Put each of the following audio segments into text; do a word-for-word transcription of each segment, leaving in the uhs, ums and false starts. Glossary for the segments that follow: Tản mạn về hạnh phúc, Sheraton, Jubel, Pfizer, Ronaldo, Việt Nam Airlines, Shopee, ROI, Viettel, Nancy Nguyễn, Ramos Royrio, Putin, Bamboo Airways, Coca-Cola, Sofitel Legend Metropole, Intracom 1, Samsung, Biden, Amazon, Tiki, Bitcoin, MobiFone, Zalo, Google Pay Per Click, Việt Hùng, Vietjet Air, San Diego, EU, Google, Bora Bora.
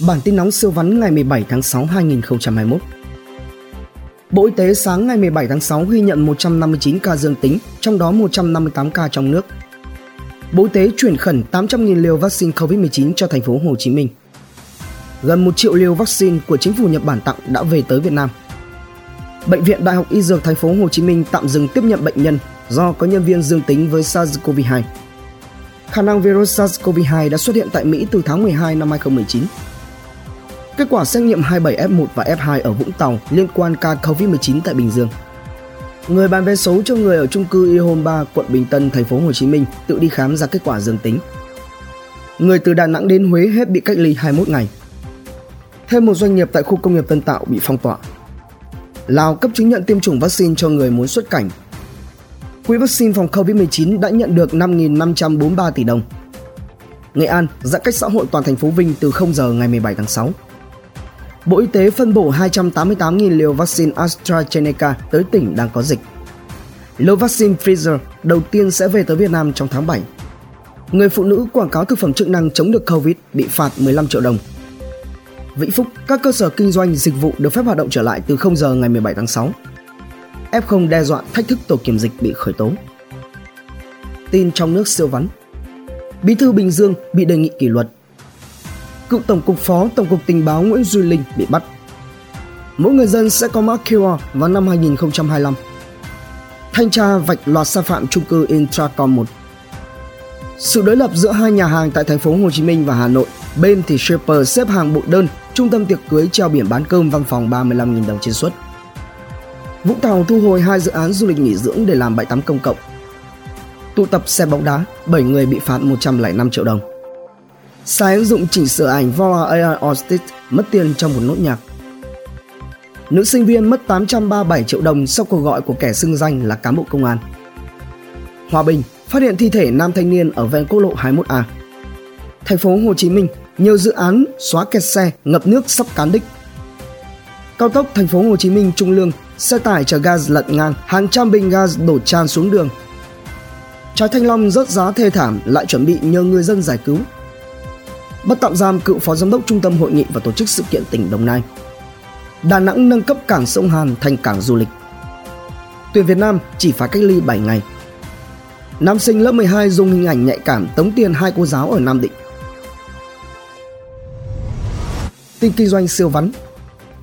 Bản tin nóng siêu vắn ngày mười bảy tháng sáu năm hai nghìn không trăm hai mươi mốt. Bộ Y tế sáng ngày mười bảy tháng sáu ghi nhận một trăm năm mươi chín ca dương tính, trong đó một trăm năm mươi tám ca trong nước. Bộ Y tế chuyển khẩn tám trăm nghìn liều vaccine covid mười chín cho thành phố Hồ Chí Minh. Gần một triệu liều vaccine của chính phủ Nhật Bản tặng đã về tới Việt Nam. Bệnh viện Đại học Y Dược thành phố Hồ Chí Minh tạm dừng tiếp nhận bệnh nhân do có nhân viên dương tính với SARS-xê o vê hai. Khả năng virus SARS-xê o vê hai đã xuất hiện tại Mỹ từ tháng mười hai năm hai nghìn không trăm mười chín. Kết quả xét nghiệm hai mươi bảy ép một và ép hai ở Vũng Tàu liên quan ca covid mười chín tại Bình Dương. Người bán vé số cho người ở chung cư Ihome ba, quận Bình Tân, thành phố Hồ Chí Minh tự đi khám ra kết quả dương tính. Người từ Đà Nẵng đến Huế hết bị cách ly hai mươi mốt ngày. Thêm một doanh nghiệp tại khu công nghiệp Tân Tạo bị phong tỏa. Lào cấp chứng nhận tiêm chủng vaccine cho người muốn xuất cảnh. Quỹ vaccine phòng covid mười chín đã nhận được năm nghìn năm trăm bốn mươi ba tỷ đồng. Nghệ An giãn cách xã hội toàn thành phố Vinh từ không giờ ngày mười bảy tháng sáu. Bộ Y tế phân bổ hai trăm tám mươi tám nghìn liều vaccine AstraZeneca tới tỉnh đang có dịch. Lô vaccine Pfizer đầu tiên sẽ về tới Việt Nam trong tháng bảy. Người phụ nữ quảng cáo thực phẩm chức năng chống được Covid bị phạt mười lăm triệu đồng. Vĩnh Phúc, các cơ sở kinh doanh dịch vụ được phép hoạt động trở lại từ không giờ ngày mười bảy tháng sáu. ép không đe dọa thách thức tổ kiểm dịch bị khởi tố. Tin trong nước siêu vắn. Bí thư Bình Dương bị đề nghị kỷ luật. Cựu Tổng cục Phó Tổng cục Tình báo Nguyễn Duy Linh bị bắt. Mỗi người dân sẽ có mã quy rờ vào năm hai nghìn không trăm hai mươi lăm. Thanh tra vạch loạt sai phạm chung cư Intracom một. Sự đối lập giữa hai nhà hàng tại thành phố Hồ Chí Minh và Hà Nội. Bên thì shipper xếp hàng bộ đơn, trung tâm tiệc cưới treo biển bán cơm văn phòng ba mươi lăm nghìn đồng trên suất. Vũng Tàu thu hồi hai dự án du lịch nghỉ dưỡng để làm bãi tắm công cộng. Tụ tập xem bóng đá, bảy người bị phạt một trăm lẻ năm triệu đồng. Sai ứng dụng chỉnh sửa ảnh Voila a i Artist mất tiền trong một nốt nhạc. Nữ sinh viên mất tám trăm ba mươi bảy triệu đồng sau cuộc gọi của kẻ xưng danh là cán bộ công an. Hòa Bình phát hiện thi thể nam thanh niên ở ven quốc lộ hai mươi mốt A. Thành phố Hồ Chí Minh, nhiều dự án xóa kẹt xe, ngập nước sắp cán đích. Cao tốc thành phố Hồ Chí Minh Trung Lương, xe tải chở gas lật ngang, hàng trăm bình gas đổ tràn xuống đường. Trái thanh long rớt giá thê thảm lại chuẩn bị nhờ người dân giải cứu. Bắt tạm giam cựu phó giám đốc trung tâm hội nghị và tổ chức sự kiện tỉnh Đồng Nai. Đà Nẵng nâng cấp cảng sông Hàn thành cảng du lịch. Tuyển Việt Nam chỉ phải cách ly bảy ngày. Nam sinh lớp mười hai dùng hình ảnh nhạy cảm tống tiền hai cô giáo ở Nam Định. Tin kinh doanh siêu vắn.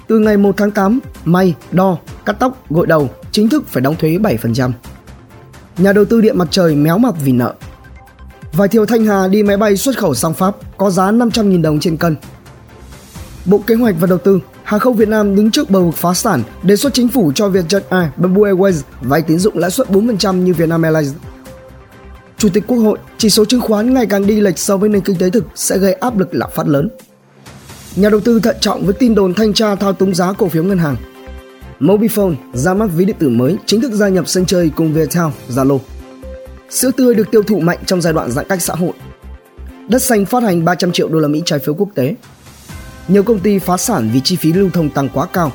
Từ ngày một tháng tám, may, đo, cắt tóc, gội đầu chính thức phải đóng thuế bảy phần trăm. Nhà đầu tư điện mặt trời méo mặt vì nợ. Vải thiều Thanh Hà đi máy bay xuất khẩu sang Pháp có giá năm trăm nghìn đồng trên cân. Bộ Kế hoạch và Đầu tư, hàng không Việt Nam đứng trước bờ vực phá sản, đề xuất chính phủ cho Vietjet Air, Bamboo Airways vay tín dụng lãi suất bốn phần trăm như Việt Nam Airlines. Chủ tịch Quốc hội, chỉ số chứng khoán ngày càng đi lệch so với nền kinh tế thực sẽ gây áp lực lạm phát lớn. Nhà đầu tư thận trọng với tin đồn thanh tra thao túng giá cổ phiếu ngân hàng. MobiFone ra mắt ví điện tử mới chính thức gia nhập sân chơi cùng Viettel, Zalo. Sữa tươi được tiêu thụ mạnh trong giai đoạn giãn cách xã hội. Đất xanh phát hành ba trăm triệu đô la Mỹ trái phiếu quốc tế. Nhiều công ty phá sản vì chi phí lưu thông tăng quá cao.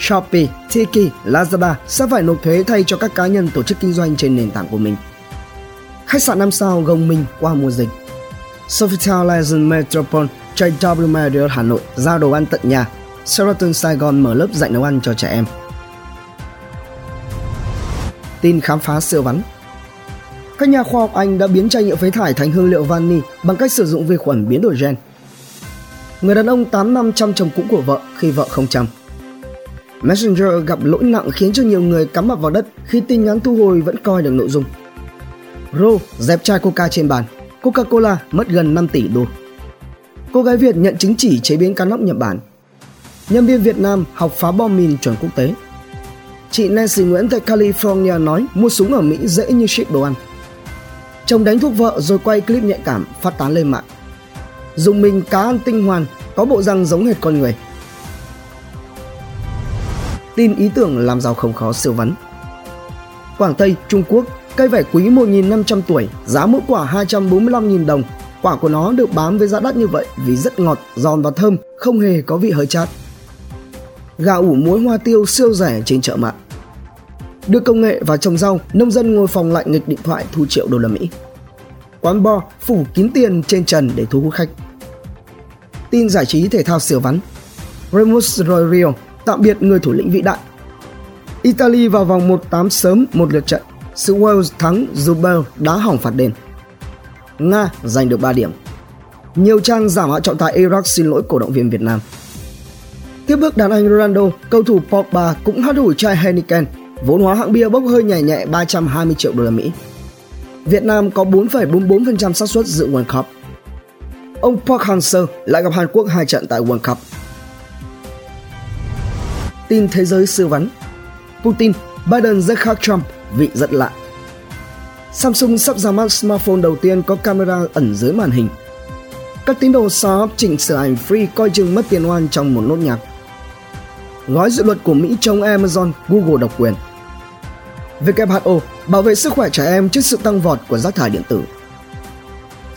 Shopee, Tiki, Lazada sẽ phải nộp thuế thay cho các cá nhân tổ chức kinh doanh trên nền tảng của mình. Khách sạn năm sao gồng mình qua mùa dịch. Sofitel Legend Metropole, giê vê Marriott Hà Nội giao đồ ăn tận nhà. Sheraton Sài Gòn mở lớp dạy nấu ăn cho trẻ em. Tin khám phá siêu vắn. Các nhà khoa học Anh đã biến chai nhựa phế thải thành hương liệu vani bằng cách sử dụng vi khuẩn biến đổi gen. Người đàn ông tám năm chăm chồng cũ của vợ khi vợ không chăm. Messenger gặp lỗi nặng khiến cho nhiều người cắm mặt vào đất khi tin nhắn thu hồi vẫn coi được nội dung. Ro dẹp chai Coca trên bàn, Coca-Cola mất gần năm tỷ đô. Cô gái Việt nhận chứng chỉ chế biến cá nóc Nhật Bản. Nhân viên Việt Nam học phá bom mìn chuẩn quốc tế. Chị Nancy Nguyễn tại California nói mua súng ở Mỹ dễ như ship đồ ăn. Chồng đánh thuốc vợ rồi quay clip nhạy cảm phát tán lên mạng. Dùng mình cá ăn tinh hoàn có bộ răng giống hệt con người. Tin ý tưởng làm giàu không khó siêu vắn. Quảng Tây, Trung Quốc, cây vải quý một nghìn năm trăm tuổi, giá mỗi quả hai trăm bốn mươi lăm nghìn đồng. Quả của nó được bán với giá đắt như vậy vì rất ngọt, giòn và thơm, không hề có vị hơi chát. Gà ủ muối hoa tiêu siêu rẻ trên chợ mạng. Đưa công nghệ vào trồng rau, nông dân ngồi phòng lạnh nghịch điện thoại thu triệu đô la Mỹ. Quán bar phủ kín tiền trên trần để thu hút khách. tin giải trí thể thao siêu vắn. Ramos Royrio tạm biệt người thủ lĩnh vĩ đại. Italy vào vòng một phần tám sớm một lượt trận. Sự Wales thắng Jubel đá hỏng phạt đền. Nga giành được ba điểm. Nhiều trang giảm hạ trọng tài Iraq xin lỗi cổ động viên Việt Nam. Tiếp bước đàn anh Ronaldo, cầu thủ Pogba cũng hắt hủi chai Heniken, vốn hóa hãng bia bốc hơi nhẹ nhẹ ba trăm hai mươi triệu đô la Mỹ. Việt Nam có bốn phẩy bốn mươi tư phần trăm xác suất dự World Cup. Ông Park Hang Seo lại gặp Hàn Quốc hai trận tại World Cup. Tin thế giới siêu vắn. Putin, Biden rất khác Trump, vị rất lạ. Samsung sắp ra mắt smartphone đầu tiên có camera ẩn dưới màn hình. Các tín đồ startup chỉnh sửa ảnh free coi chừng mất tiền oan trong một nốt nhạc. Gói dự luật của Mỹ chống Amazon, Google độc quyền. vê kép hát o bảo vệ sức khỏe trẻ em trước sự tăng vọt của rác thải điện tử.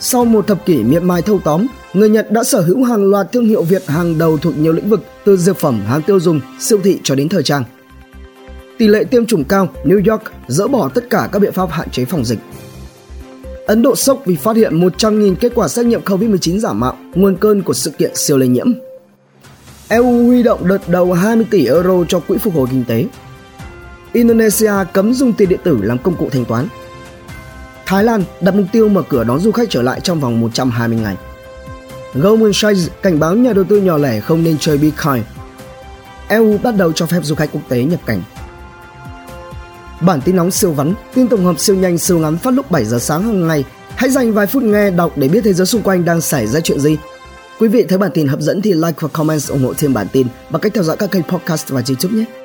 Sau một thập kỷ miệt mài thâu tóm, người Nhật đã sở hữu hàng loạt thương hiệu Việt hàng đầu thuộc nhiều lĩnh vực từ dược phẩm, hàng tiêu dùng, siêu thị cho đến thời trang. Tỷ lệ tiêm chủng cao, New York dỡ bỏ tất cả các biện pháp hạn chế phòng dịch. Ấn Độ sốc vì phát hiện một trăm nghìn kết quả xét nghiệm covid mười chín giả mạo, nguồn cơn của sự kiện siêu lây nhiễm. e u huy động đợt đầu hai mươi tỷ euro cho quỹ phục hồi kinh tế. Indonesia cấm dùng tiền điện tử làm công cụ thanh toán. Thái Lan đặt mục tiêu mở cửa đón du khách trở lại trong vòng một trăm hai mươi ngày. Goldman Sachs cảnh báo nhà đầu tư nhỏ lẻ không nên chơi Bitcoin. e u bắt đầu cho phép du khách quốc tế nhập cảnh. Bản tin nóng siêu vắn, tin tổng hợp siêu nhanh siêu ngắn phát lúc bảy giờ sáng hàng ngày. Hãy dành vài phút nghe đọc để biết thế giới xung quanh đang xảy ra chuyện gì. Quý vị thấy bản tin hấp dẫn thì like và comment ủng hộ thêm bản tin bằng cách theo dõi các kênh podcast và YouTube nhé.